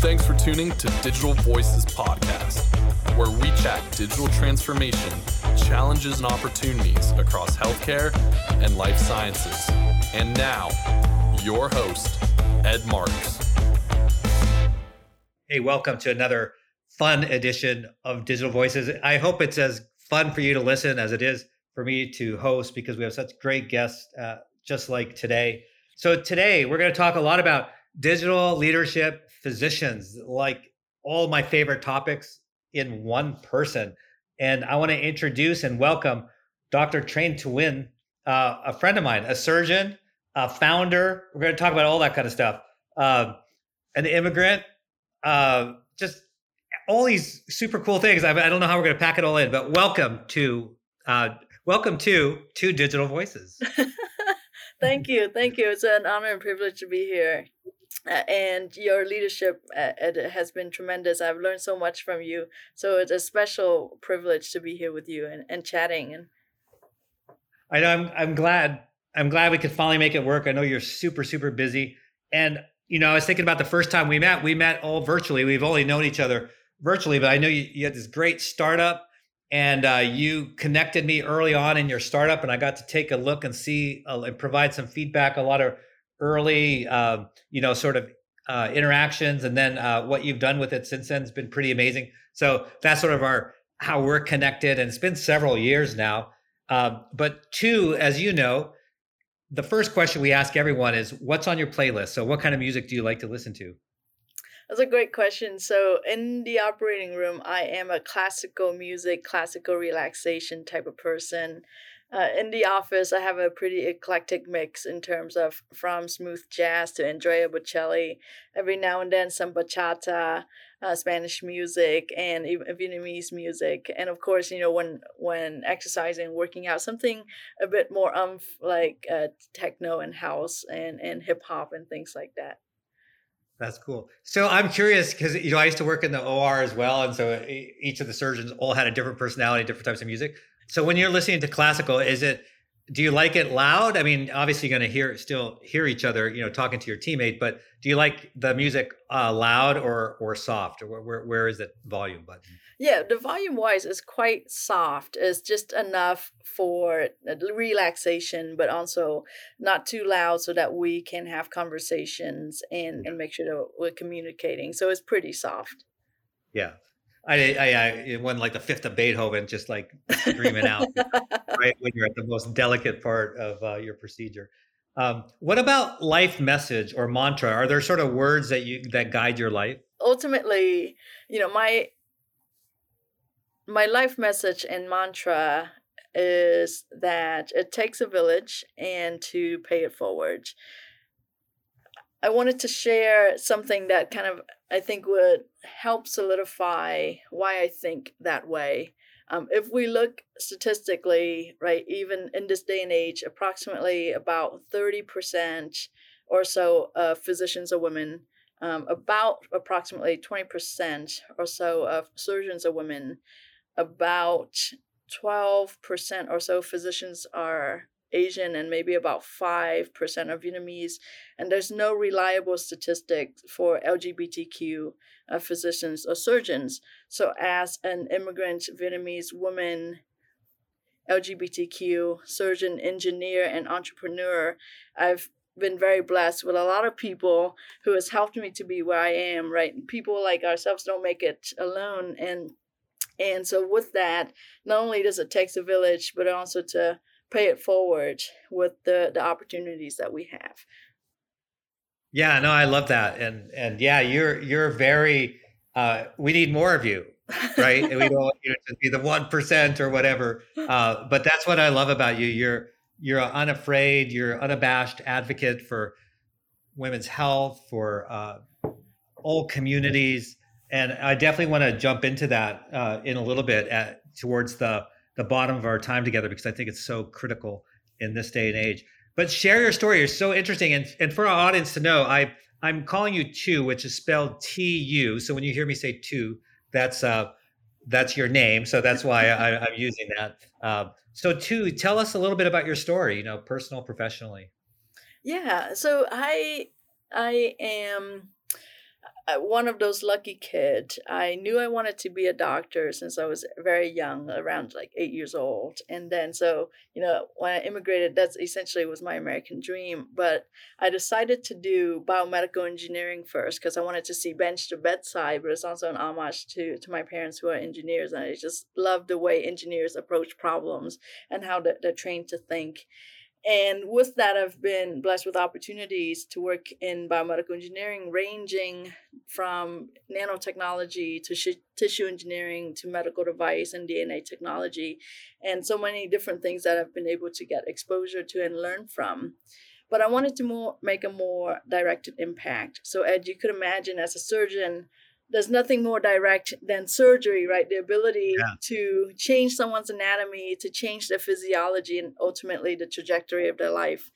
Thanks for tuning to Digital Voices Podcast, where we chat digital transformation, challenges and opportunities across healthcare and life sciences. And now, your host, Ed Marks. Hey, welcome to another fun edition of Digital Voices. I hope it's as fun for you to listen as it is for me to host, because we have such great guests just like today. So today, we're going to talk a lot about digital leadership physicians, like all my favorite topics in one person. And I want to introduce and welcome Dr. Tran Tu Huynh, a friend of mine, a surgeon, a founder. We're going to talk about all that kind of stuff. An immigrant, just all these super cool things. I don't know how we're going to pack it all in, but welcome to Digital Voices. Thank you. It's an honor and privilege to be here. And your leadership it has been tremendous. I've learned so much from you. So it's a special privilege to be here with you and chatting. And I know I'm glad we could finally make it work. I know you're super, super busy. And, you know, I was thinking about the first time we met all virtually. We've only known each other virtually, but I know you had this great startup and you connected me early on in your startup, and I got to take a look and see and provide some feedback, a lot of early, interactions, and then what you've done with it since then has been pretty amazing. So that's sort of how we're connected, and it's been several years now. But two, as you know, the first question we ask everyone is, what's on your playlist? So what kind of music do you like to listen to? That's a great question. So in the operating room, I am a classical music, classical relaxation type of person. In the office, I have a pretty eclectic mix in terms of from smooth jazz to Andrea Bocelli, every now and then some bachata, Spanish music, and even Vietnamese music. And of course, you know, when exercising, working out, something a bit more like techno and house and hip hop and things like that. That's cool. So I'm curious because, you know, I used to work in the OR as well. And so each of the surgeons all had a different personality, different types of music. So when you're listening to classical, do you like it loud? I mean, obviously you're going to still hear each other, you know, talking to your teammate, but do you like the music loud or soft? Where is the volume button? Yeah, the volume wise is quite soft. It's just enough for relaxation, but also not too loud so that we can have conversations and make sure that we're communicating. So it's pretty soft. Yeah. It wasn't like the fifth of Beethoven, just like screaming out right when you're at the most delicate part of your procedure. What about life message or mantra? Are there sort of words that guide your life? Ultimately, you know, my life message and mantra is that it takes a village and to pay it forward. I wanted to share something that kind of, I think, would help solidify why I think that way. If we look statistically, right, even in this day and age, approximately about 30% or so of physicians are women, about approximately 20% or so of surgeons are women, about 12% or so physicians are Asian, and maybe about 5% of Vietnamese. And there's no reliable statistics for LGBTQ physicians or surgeons. So as an immigrant Vietnamese woman, LGBTQ surgeon, engineer, and entrepreneur, I've been very blessed with a lot of people who has helped me to be where I am, right? People like ourselves don't make it alone. And so with that, not only does it take a village, but also to pay it forward with the opportunities that we have. Yeah, no, I love that. And yeah, you're very, we need more of you, right? And we don't want you to be the 1% or whatever. But that's what I love about you. You're an unafraid, you're unabashed advocate for women's health, for all communities. And I definitely want to jump into that in a little bit towards the bottom of our time together, because I think it's so critical in this day and age. But share your story. You're so interesting. And for our audience to know, I'm calling you Tu, which is spelled T-U. So when you hear me say Tu, that's your name. So that's why I'm using that. So Tu, tell us a little bit about your story, you know, personal, professionally. Yeah. So I am one of those lucky kids. I knew I wanted to be a doctor since I was very young, around like 8 years old. And then so, you know, when I immigrated, that's essentially was my American dream. But I decided to do biomedical engineering first because I wanted to see bench to bedside, but it's also an homage to my parents who are engineers. And I just love the way engineers approach problems and how they're trained to think. And with that, I've been blessed with opportunities to work in biomedical engineering, ranging from nanotechnology to tissue engineering to medical device and DNA technology, and so many different things that I've been able to get exposure to and learn from. But I wanted to make a more directed impact. So as you could imagine, as a surgeon, there's nothing more direct than surgery, right? The ability to change someone's anatomy, to change their physiology, and ultimately the trajectory of their life.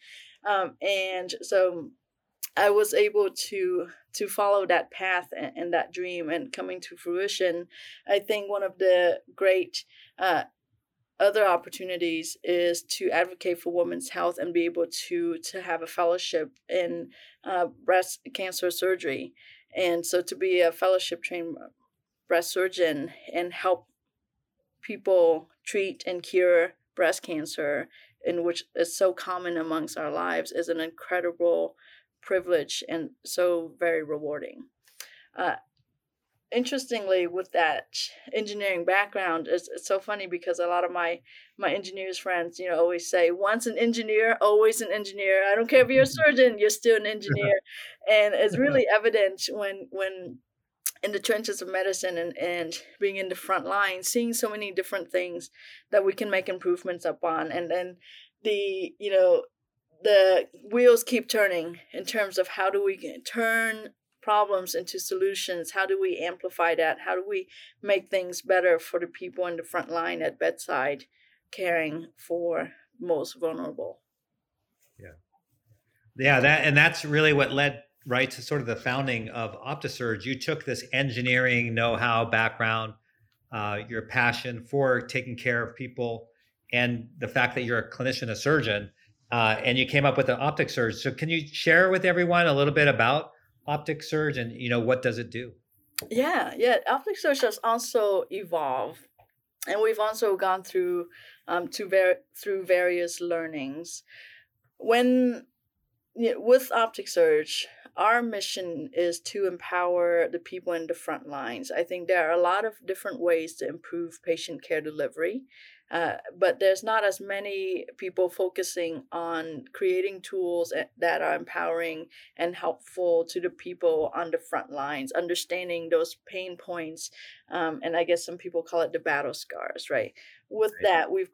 And so I was able to follow that path and that dream and coming to fruition. I think one of the great other opportunities is to advocate for women's health and be able to have a fellowship in breast cancer surgery. And so to be a fellowship-trained breast surgeon and help people treat and cure breast cancer, in which is so common amongst our lives, is an incredible privilege and so very rewarding. Interestingly, with that engineering background, it's so funny because a lot of my engineers friends, you know, always say, once an engineer, always an engineer. I don't care if you're a surgeon, you're still an engineer. And it's really evident when in the trenches of medicine and being in the front line, seeing so many different things that we can make improvements upon. And then the wheels keep turning in terms of how do we turn problems into solutions. How do we amplify that? How do we make things better for the people in the front line at bedside, caring for most vulnerable? Yeah. That's really what led right to sort of the founding of OptiSurge. You took this engineering know-how background, your passion for taking care of people, and the fact that you're a clinician, a surgeon, and you came up with an OptiSurge. So can you share with everyone a little bit about OptiSurge and, you know, what does it do? Yeah. OptiSurge has also evolved, and we've also gone through through various learnings. With OptiSurge, our mission is to empower the people in the front lines. I think there are a lot of different ways to improve patient care delivery, but there's not as many people focusing on creating tools that are empowering and helpful to the people on the front lines, understanding those pain points, and I guess some people call it the battle scars, right? With that, we've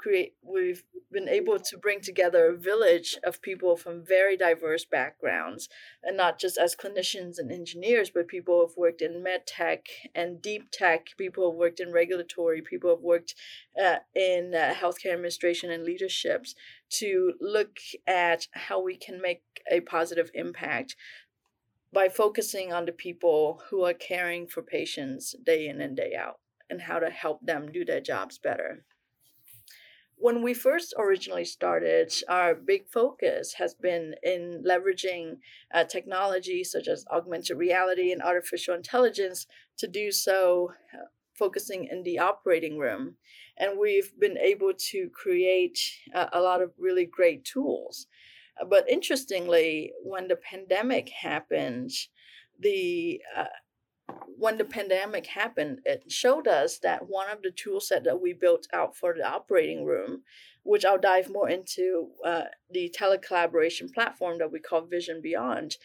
been able to bring together a village of people from very diverse backgrounds, and not just as clinicians and engineers, but people who've worked in med tech and deep tech, people who've worked in regulatory, people who've worked in healthcare administration and leaderships, to look at how we can make a positive impact by focusing on the people who are caring for patients day in and day out, and how to help them do their jobs better. When we first originally started, our big focus has been in leveraging technology such as augmented reality and artificial intelligence to do so, focusing in the operating room. And we've been able to create a lot of really great tools. But interestingly, when the pandemic happened, it showed us that one of the tool set that we built out for the operating room, which I'll dive more into, the telecollaboration platform that we call Vision Beyond,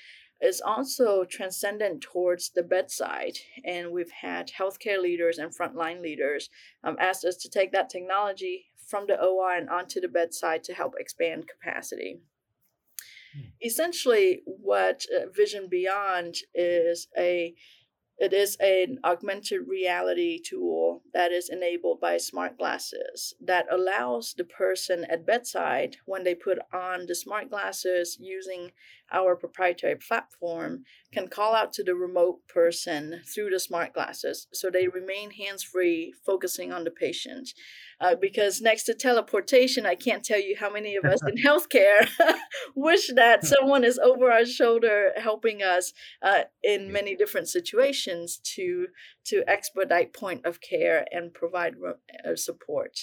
is also transcendent towards the bedside. And we've had healthcare leaders and frontline leaders ask us to take that technology from the OR and onto the bedside to help expand capacity. Essentially, what Vision Beyond is It is an augmented reality tool that is enabled by smart glasses that allows the person at bedside, when they put on the smart glasses using our proprietary platform, can call out to the remote person through the smart glasses, so they remain hands-free, focusing on the patient. Because next to teleportation, I can't tell you how many of us in healthcare wish that someone is over our shoulder helping us in many different situations to expedite point of care and provide support.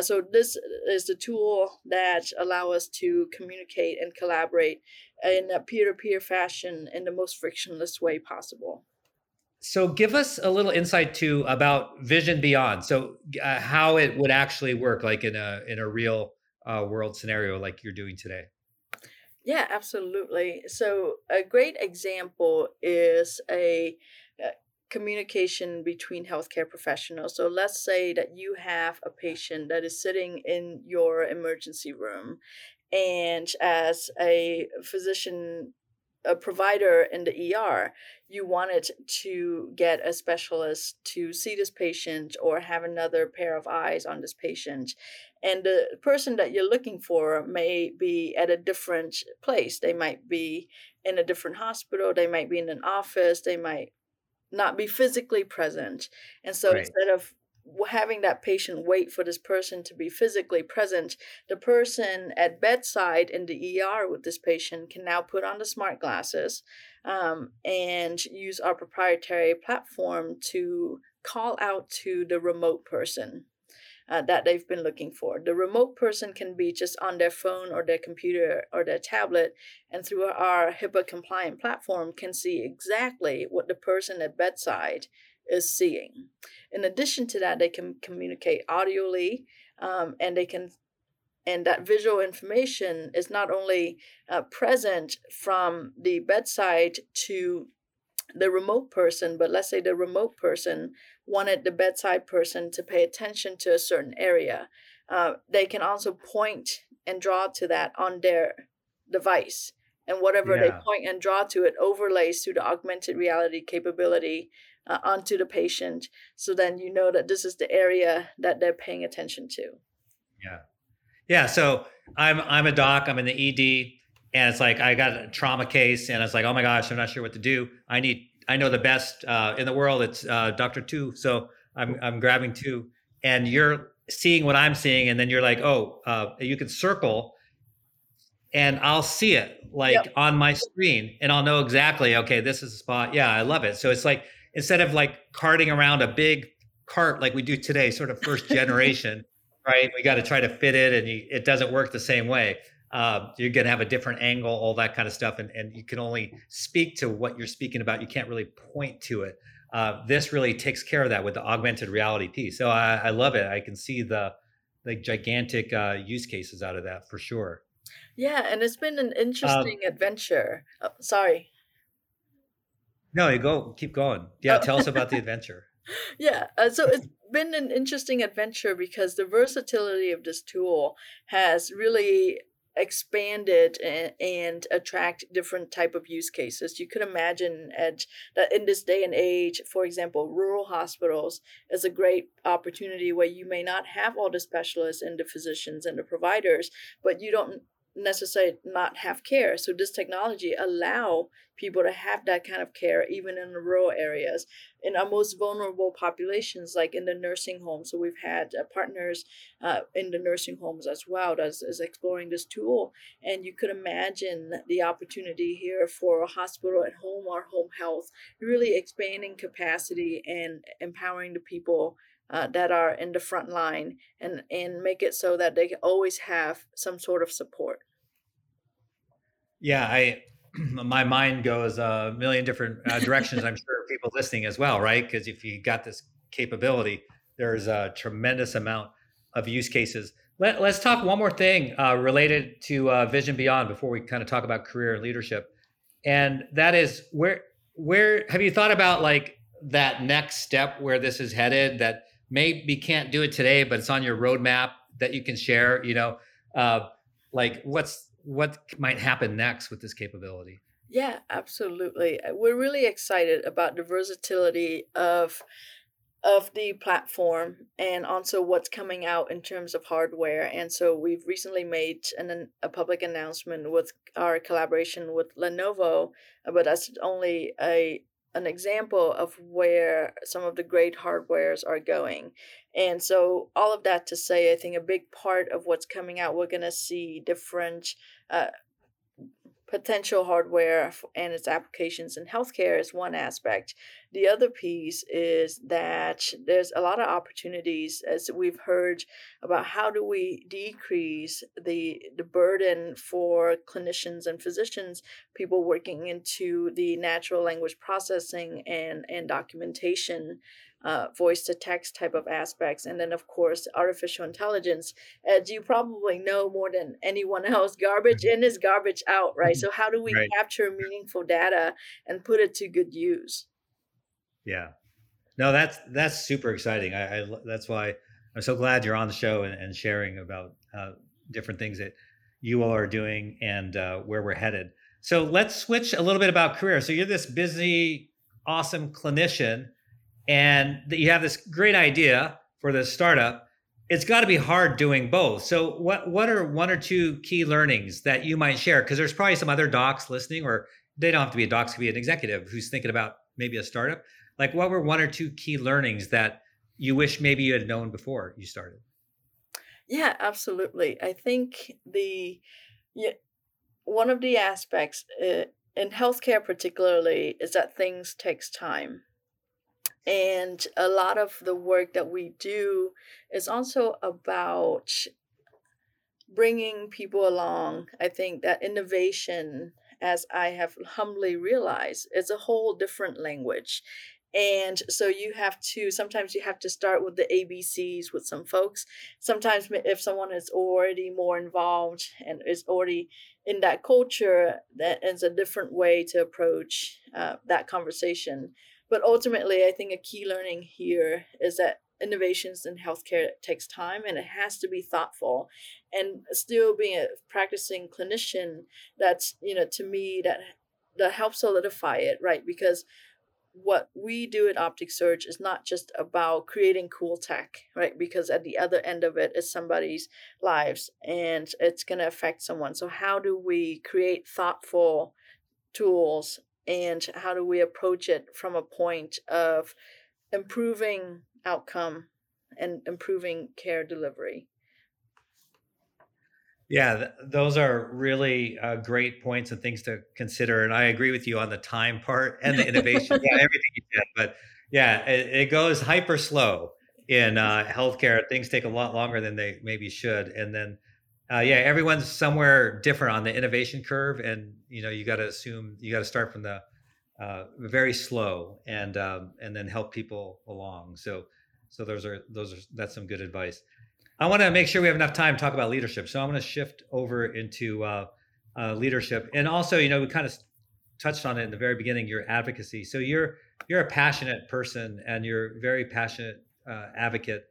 So this is the tool that allows us to communicate and collaborate in a peer-to-peer fashion in the most frictionless way possible. So give us a little insight too about Vision Beyond. So how it would actually work, like in a real world scenario like you're doing today. Yeah, absolutely. So a great example is a communication between healthcare professionals. So let's say that you have a patient that is sitting in your emergency room, and as a physician, a provider in the ER, you wanted to get a specialist to see this patient or have another pair of eyes on this patient. And the person that you're looking for may be at a different place. They might be in a different hospital. They might be in an office. They might not be physically present. And so instead of having that patient wait for this person to be physically present, the person at bedside in the ER with this patient can now put on the smart glasses and use our proprietary platform to call out to the remote person that they've been looking for. The remote person can be just on their phone or their computer or their tablet, and through our HIPAA-compliant platform can see exactly what the person at bedside is seeing. In addition to that, they can communicate audially, and that visual information is not only present from the bedside to the remote person, but let's say the remote person wanted the bedside person to pay attention to a certain area. They can also point and draw to that on their device, and whatever they point and draw to, it overlays through the augmented reality capability onto the patient. So then you know that this is the area that they're paying attention to. Yeah. So I'm a doc, I'm in the ED, and it's like, I got a trauma case and it's like, oh my gosh, I'm not sure what to do. I know the best in the world. It's Dr. Tu. So I'm grabbing Tu, and you're seeing what I'm seeing. And then you're like, you can circle and I'll see it on my screen, and I'll know exactly, okay, this is the spot. Yeah. I love it. So it's like, instead of like carting around a big cart like we do today, sort of first generation, right? We got to try to fit it, and it doesn't work the same way. You're going to have a different angle, all that kind of stuff. And you can only speak to what you're speaking about. You can't really point to it. This really takes care of that with the augmented reality piece. So I love it. I can see the gigantic use cases out of that for sure. Yeah. And it's been an interesting adventure. Oh, sorry. No, you go. Keep going. Yeah, tell us about the adventure. Yeah, so it's been an interesting adventure because the versatility of this tool has really expanded and attract different type of use cases. You could imagine that in this day and age, for example, rural hospitals is a great opportunity where you may not have all the specialists and the physicians and the providers, but you don't necessarily not have care. So this technology allow people to have that kind of care, even in the rural areas, in our most vulnerable populations, like in the nursing homes. So we've had partners in the nursing homes as well that is exploring this tool. And you could imagine the opportunity here for a hospital at home or home health, really expanding capacity and empowering the people that are in the front line, and make it so that they can always have some sort of support. Yeah, my mind goes a million different directions. I'm sure people listening as well, right? Because if you got this capability, there's a tremendous amount of use cases. Let's talk one more thing related to Vision Beyond before we kind of talk about career and leadership, and that is where have you thought about like that next step where this is headed that maybe can't do it today, but it's on your roadmap that you can share, like what might happen next with this capability? Yeah, absolutely. We're really excited about the versatility of of the platform and also what's coming out in terms of hardware. And so we've recently made a public announcement with our collaboration with Lenovo, but that's only an example of where some of the great hardwares are going. And so all of that to say, I think a big part of what's coming out, we're going to see different potential hardware and its applications in healthcare is one aspect. The other piece is that there's a lot of opportunities, as we've heard, about how do we decrease the burden for clinicians and physicians, people working into the natural language processing and documentation, voice-to-text type of aspects. And then, of course, artificial intelligence. As you probably know more than anyone else, garbage in is garbage out, right? So how do we capture meaningful data and put it to good use? Yeah. No, that's super exciting. I that's why I'm so glad you're on the show and sharing about different things that you all are doing and where we're headed. So let's switch a little bit about career. So you're this busy, awesome clinician, and you have this great idea for this startup. It's got to be hard doing both. So what are one or two key learnings that you might share? Because there's probably some other docs listening, or they don't have to be a doc, it could be an executive who's thinking about maybe a startup. Like, what were one or two key learnings that you wish maybe you had known before you started? Yeah, absolutely. I think one of the aspects in healthcare particularly is that things takes time. And a lot of the work that we do is also about bringing people along. I think that innovation, as I have humbly realized, is a whole different language. And so sometimes you have to start with the ABCs with some folks. Sometimes if someone is already more involved and is already in that culture, that is a different way to approach that conversation. But ultimately, I think a key learning here is that innovations in healthcare takes time, and it has to be thoughtful. And still being a practicing clinician, that's, to me, that helps solidify it, right? Because what we do at OptiSurge is not just about creating cool tech, right? Because at the other end of it is somebody's lives, and it's going to affect someone. So how do we create thoughtful tools? And how do we approach it from a point of improving outcome and improving care delivery? Yeah, those are really great points and things to consider. And I agree with you on the time part and the innovation, everything you said. But yeah, it goes hyper slow in healthcare. Things take a lot longer than they maybe should. And then everyone's somewhere different on the innovation curve, and you got to assume you got to start from the very slow and then help people along. So that's some good advice. I want to make sure we have enough time to talk about leadership, so I'm going to shift over into leadership, and also we kind of touched on it in the very beginning. Your advocacy. So you're a passionate person, and you're a very passionate advocate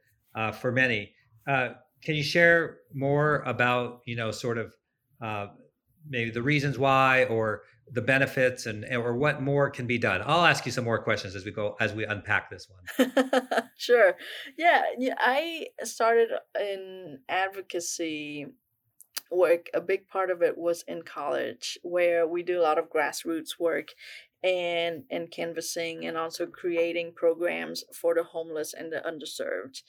for many. Can you share more about, maybe the reasons why, or the benefits, or what more can be done? I'll ask you some more questions as we unpack this one. Sure. Yeah. I started in advocacy work. A big part of it was in college, where we do a lot of grassroots work and canvassing, and also creating programs for the homeless and the underserved.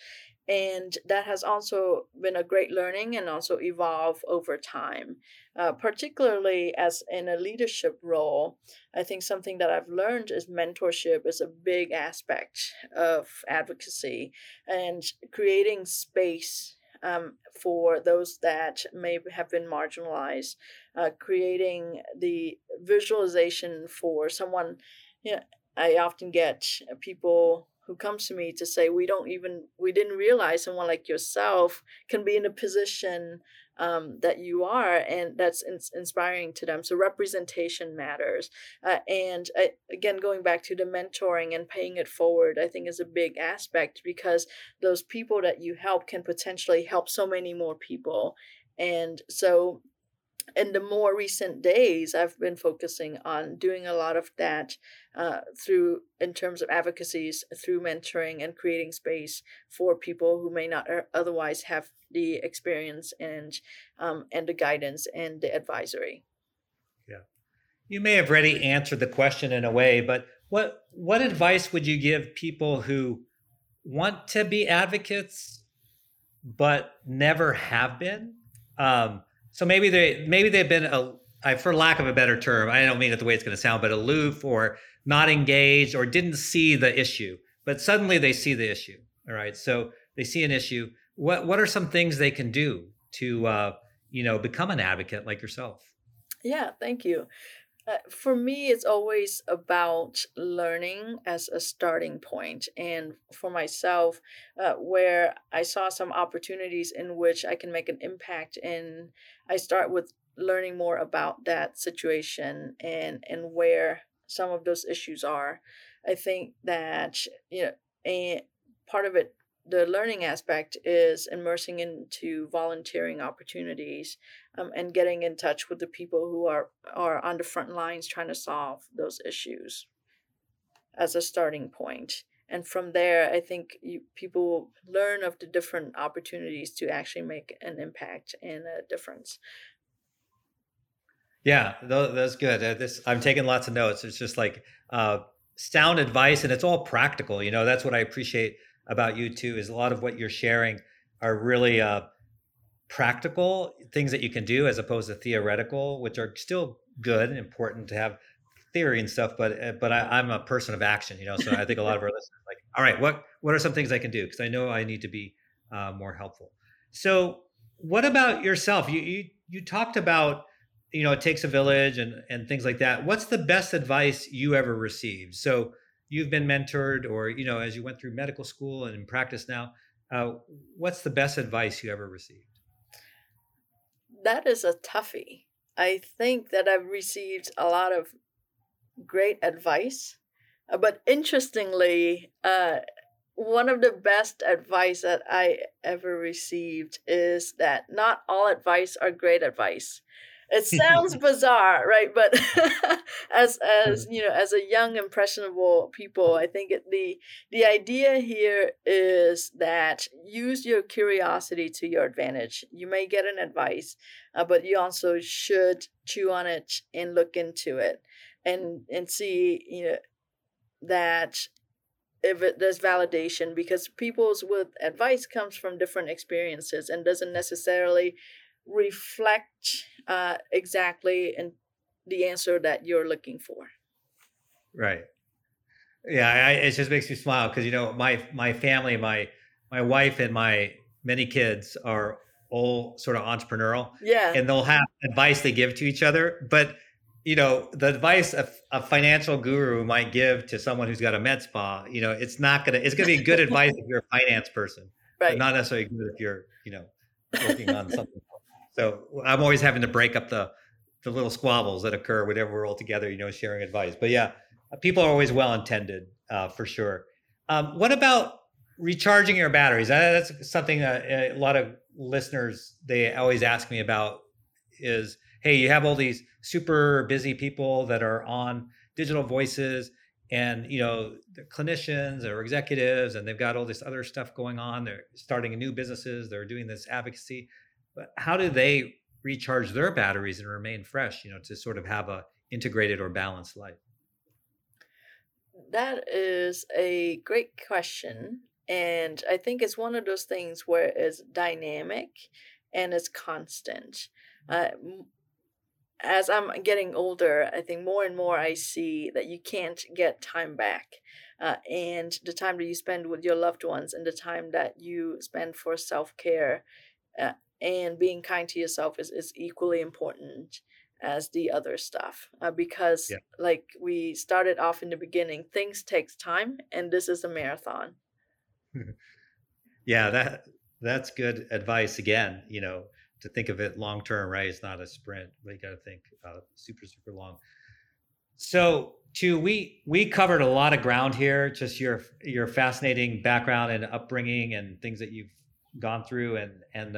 And that has also been a great learning and also evolve over time, particularly as in a leadership role. I think something that I've learned is mentorship is a big aspect of advocacy, and creating space for those that may have been marginalized, creating the visualization for someone. I often get people who comes to me to say, we didn't realize someone like yourself can be in a position that you are, and that's inspiring to them. So representation matters. And going back to the mentoring and paying it forward, I think is a big aspect, because those people that you help can potentially help so many more people. And so in the more recent days, I've been focusing on doing a lot of that through, in terms of advocacies, through mentoring and creating space for people who may not otherwise have the experience and the guidance and the advisory. Yeah, you may have already answered the question in a way, but what advice would you give people who want to be advocates but never have been? So maybe they've been, for lack of a better term, I don't mean it the way it's going to sound, but aloof or not engaged or didn't see the issue, but suddenly they see the issue. All right. So they see an issue. What are some things they can do to, become an advocate like yourself? Yeah, thank you. For me, it's always about learning as a starting point. And for myself, where I saw some opportunities in which I can make an impact, and I start with learning more about that situation and where some of those issues are. I think that, a part of it, the learning aspect, is immersing into volunteering opportunities and getting in touch with the people who are on the front lines trying to solve those issues as a starting point. And from there, I think people learn of the different opportunities to actually make an impact and a difference. Yeah, that's good. I'm taking lots of notes. It's just like sound advice, and it's all practical. That's what I appreciate about you too, is a lot of what you're sharing are really practical things that you can do, as opposed to theoretical, which are still good and important to have theory and stuff. But I'm a person of action, so I think a lot of our listeners are like, all right, what are some things I can do? Because I know I need to be more helpful. So what about yourself? You talked about, it takes a village and things like that. What's the best advice you ever received? So you've been mentored, or, as you went through medical school and in practice now, what's the best advice you ever received? That is a toughie. I think that I've received a lot of great advice, but interestingly, one of the best advice that I ever received is that not all advice are great advice. It sounds bizarre, right? But as a young, impressionable people, I think the idea here is that use your curiosity to your advantage. You may get an advice, but you also should chew on it and look into it and see, that if there's validation, because people's with advice comes from different experiences and doesn't necessarily reflect exactly in the answer that you're looking for. Right. Yeah, it just makes me smile because my family, my wife and my many kids are all sort of entrepreneurial. Yeah. And they'll have advice they give to each other, but the advice a financial guru might give to someone who's got a med spa, it's gonna be good advice if you're a finance person, right? But not necessarily good if you're working on something. So I'm always having to break up the little squabbles that occur whenever we're all together, sharing advice. But yeah, people are always well-intended for sure. What about recharging your batteries? That's something that a lot of listeners, they always ask me about is, hey, you have all these super busy people that are on digital voices and, they're clinicians or executives, and they've got all this other stuff going on. They're starting new businesses. They're doing this advocacy. But how do they recharge their batteries and remain fresh, to sort of have a integrated or balanced life? That is a great question. And I think it's one of those things where it's dynamic and it's constant. As I'm getting older, I think more and more I see that you can't get time back. And the time that you spend with your loved ones and the time that you spend for self-care, and being kind to yourself is equally important as the other stuff. Because like we started off in the beginning, things takes time, and this is a marathon. Yeah, that's good advice again, to think of it long-term, right? It's not a sprint, but you got to think super, super long. So we covered a lot of ground here, just your fascinating background and upbringing and things that you've gone through and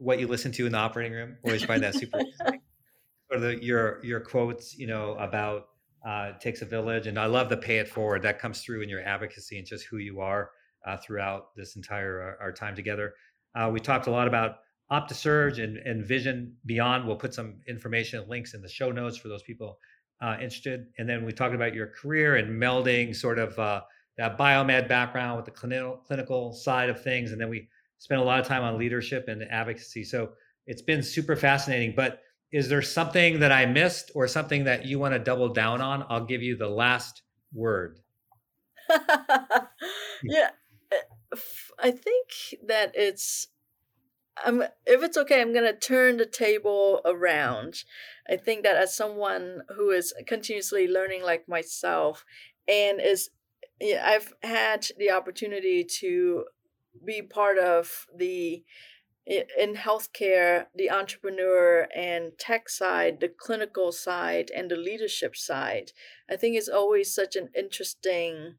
what you listen to in the operating room. Always find that super interesting. Or your quotes, you know, about takes a village. And I love the pay it forward. That comes through in your advocacy and just who you are throughout this entire our time together. We talked a lot about OptiSurge and Vision Beyond. We'll put some information links in the show notes for those people interested. And then we talked about your career and melding sort of that biomed background with the clinical side of things. And then we spent a lot of time on leadership and advocacy. So it's been super fascinating. But is there something that I missed or something that you want to double down on? I'll give you the last word. Yeah, I think that if it's okay, I'm going to turn the table around. I think that as someone who is continuously learning like myself and I've had the opportunity to be part of in healthcare, the entrepreneur and tech side, the clinical side, and the leadership side. I think it's always such an interesting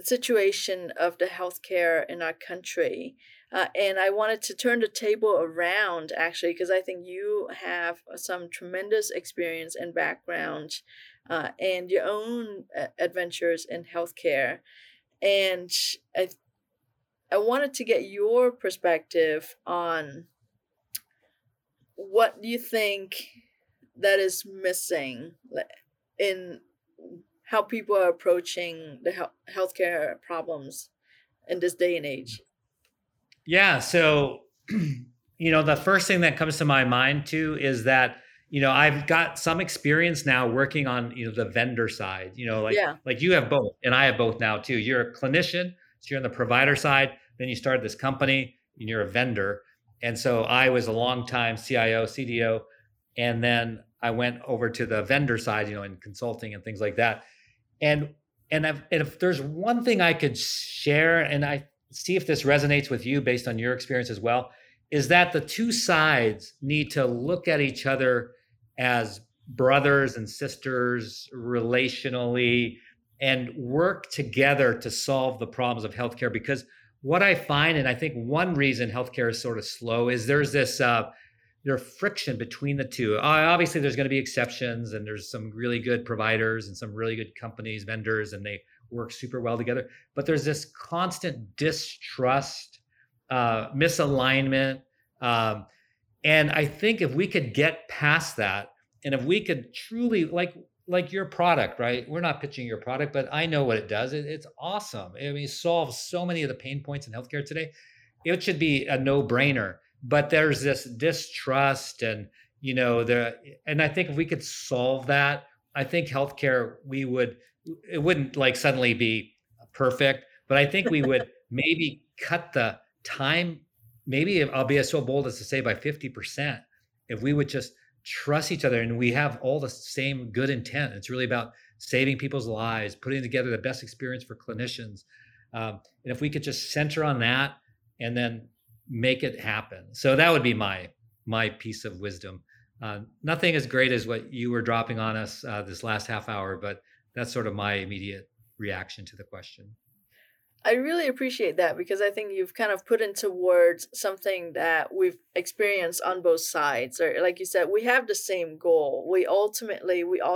situation of the healthcare in our country. And I wanted to turn the table around, actually, because I think you have some tremendous experience and background and your own adventures in healthcare. And I wanted to get your perspective on what you think that is missing in how people are approaching the healthcare problems in this day and age. Yeah. So, you know, the first thing that comes to my mind too, is that, you know, I've got some experience now working on, you know, the vendor side, you know, like you have both and I have both now too. You're a clinician. So you're on the provider side, then you started this company and you're a vendor. And so I was a long time CIO, CDO, and then I went over to the vendor side, you know, in consulting and things like that. And if there's one thing I could share, and I see if this resonates with you based on your experience as well, is that the two sides need to look at each other as brothers and sisters relationally, and work together to solve the problems of healthcare. Because what I find, and I think one reason healthcare is sort of slow, is there's this there's friction between the two. Obviously, there's going to be exceptions, and there's some really good providers and some really good companies, vendors, and they work super well together. But there's this constant distrust, misalignment. And I think if we could get past that, and if we could truly, like your product, right? We're not pitching your product, but I know what it does. It's awesome. I mean, it solves so many of the pain points in healthcare today. It should be a no-brainer, but there's this distrust and, you know, and I think if we could solve that, I think healthcare, it wouldn't like suddenly be perfect, but I think we would maybe cut the time. Maybe I'll be as so bold as to say by 50%, if we would just trust each other, and we have all the same good intent. It's really about saving people's lives, putting together the best experience for clinicians. And if we could just center on that and then make it happen. So that would be my piece of wisdom. Nothing as great as what you were dropping on us this last half hour, but that's sort of my immediate reaction to the question. I really appreciate that, because I think you've kind of put into words something that we've experienced on both sides. Or like you said, we have the same goal. We all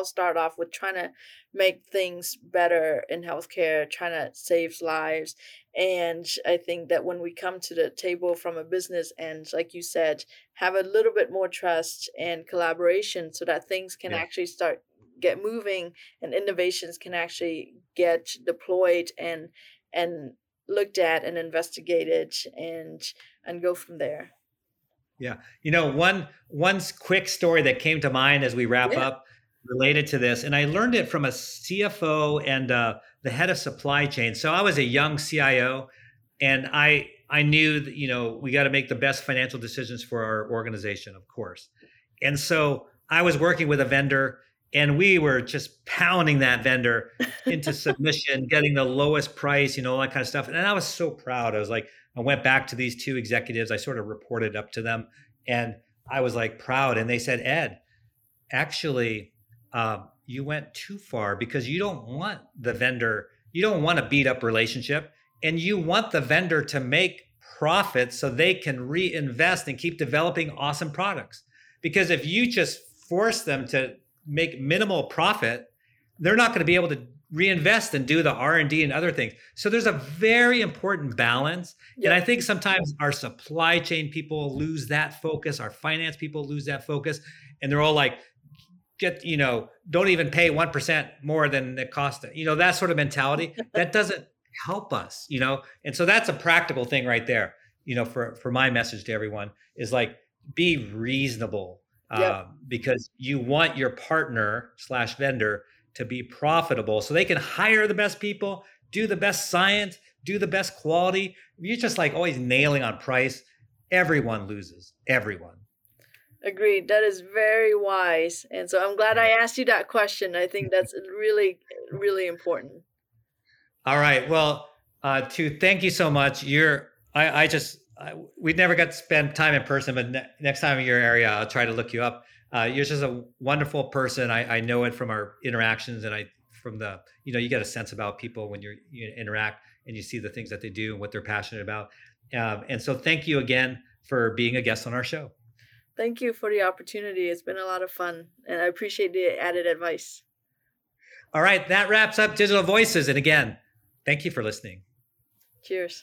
start off with trying to make things better in healthcare, trying to save lives. And I think that when we come to the table from a business end, like you said, have a little bit more trust and collaboration so that things can actually start get moving and innovations can actually get deployed and looked at and investigated and go from there. Yeah. You know, one quick story that came to mind as we wrap up related to this, and I learned it from a CFO and the head of supply chain. So I was a young CIO, and I knew that, you know, we got to make the best financial decisions for our organization, of course. And so I was working with a vendor, and we were just pounding that vendor into submission, getting the lowest price, you know, all that kind of stuff. And I was so proud. I was like, I went back to these two executives. I sort of reported up to them, and I was like proud. And they said, Ed, actually, you went too far, because you don't want the vendor. You don't want a beat up relationship, and you want the vendor to make profits so they can reinvest and keep developing awesome products. Because if you just force them to make minimal profit, they're not going to be able to reinvest and do the R&D and other things. So there's a very important balance. Yeah. And I think sometimes our supply chain people lose that focus. Our finance people lose that focus. And they're all like, get, you know, don't even pay 1% more than it cost. You know, that sort of mentality, that doesn't help us, you know? And so that's a practical thing right there, you know, for my message to everyone is like, be reasonable, because you want your partner slash vendor to be profitable so they can hire the best people, do the best science, do the best quality. You're just like always nailing on price. Everyone loses, everyone. Agreed. That is very wise. And so I'm glad I asked you that question. I think that's really, really important. All right. Well, Tu, thank you so much. We never got to spend time in person, but next time in your area, I'll try to look you up. You're just a wonderful person. I know it from our interactions, and you get a sense about people when you interact and you see the things that they do and what they're passionate about. And so thank you again for being a guest on our show. Thank you for the opportunity. It's been a lot of fun, and I appreciate the added advice. All right. That wraps up Digital Voices. And again, thank you for listening. Cheers.